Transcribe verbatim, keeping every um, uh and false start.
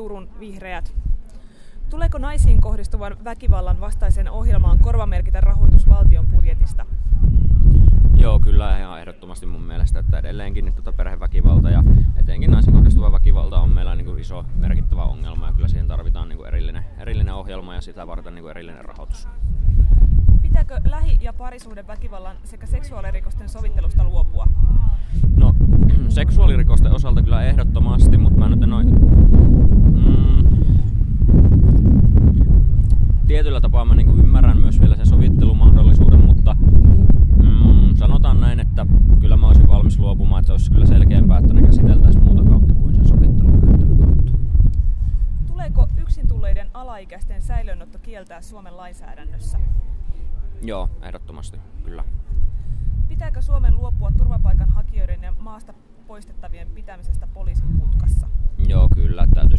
Turun Vihreät. Tuleeko naisiin kohdistuvan väkivallan vastaiseen ohjelmaan korvamerkitä rahoitus valtion budjetista? Joo, kyllä ihan ehdottomasti mun mielestä, että edelleenkin nyt tuota perheväkivalta ja etenkin naisiin kohdistuva väkivalta on meillä niin kuin iso merkittävä ongelma ja kyllä siihen tarvitaan niin kuin erillinen, erillinen ohjelma ja sitä varten niin kuin erillinen rahoitus. Pitääkö lähi- ja parisuhdeväkivallan sekä seksuaalirikosten sovittelusta luopua? No, seksuaalirikosten osalta kyllä ehdottomasti, mutta mä nyt en noin... Mm, tietyllä tapaa mä niin kuin ymmärrän myös vielä sen sovittelumahdollisuuden, mutta mm, sanotaan näin, että kyllä mä olisin valmis luopumaan, että se olisi kyllä selkeämpää, että ne käsiteltäisiin muuta kautta kuin sen sovittelumenettelyn kautta. Tuleeko yksin tulleiden alaikäisten säilöönotto kieltää Suomen lainsäädännössä? Joo, ehdottomasti, kyllä. Pitääkö Suomen luopua turvapaikanhakijoiden ja maasta poistettavien pitämisestä poliisin putkassa? Joo, kyllä. Että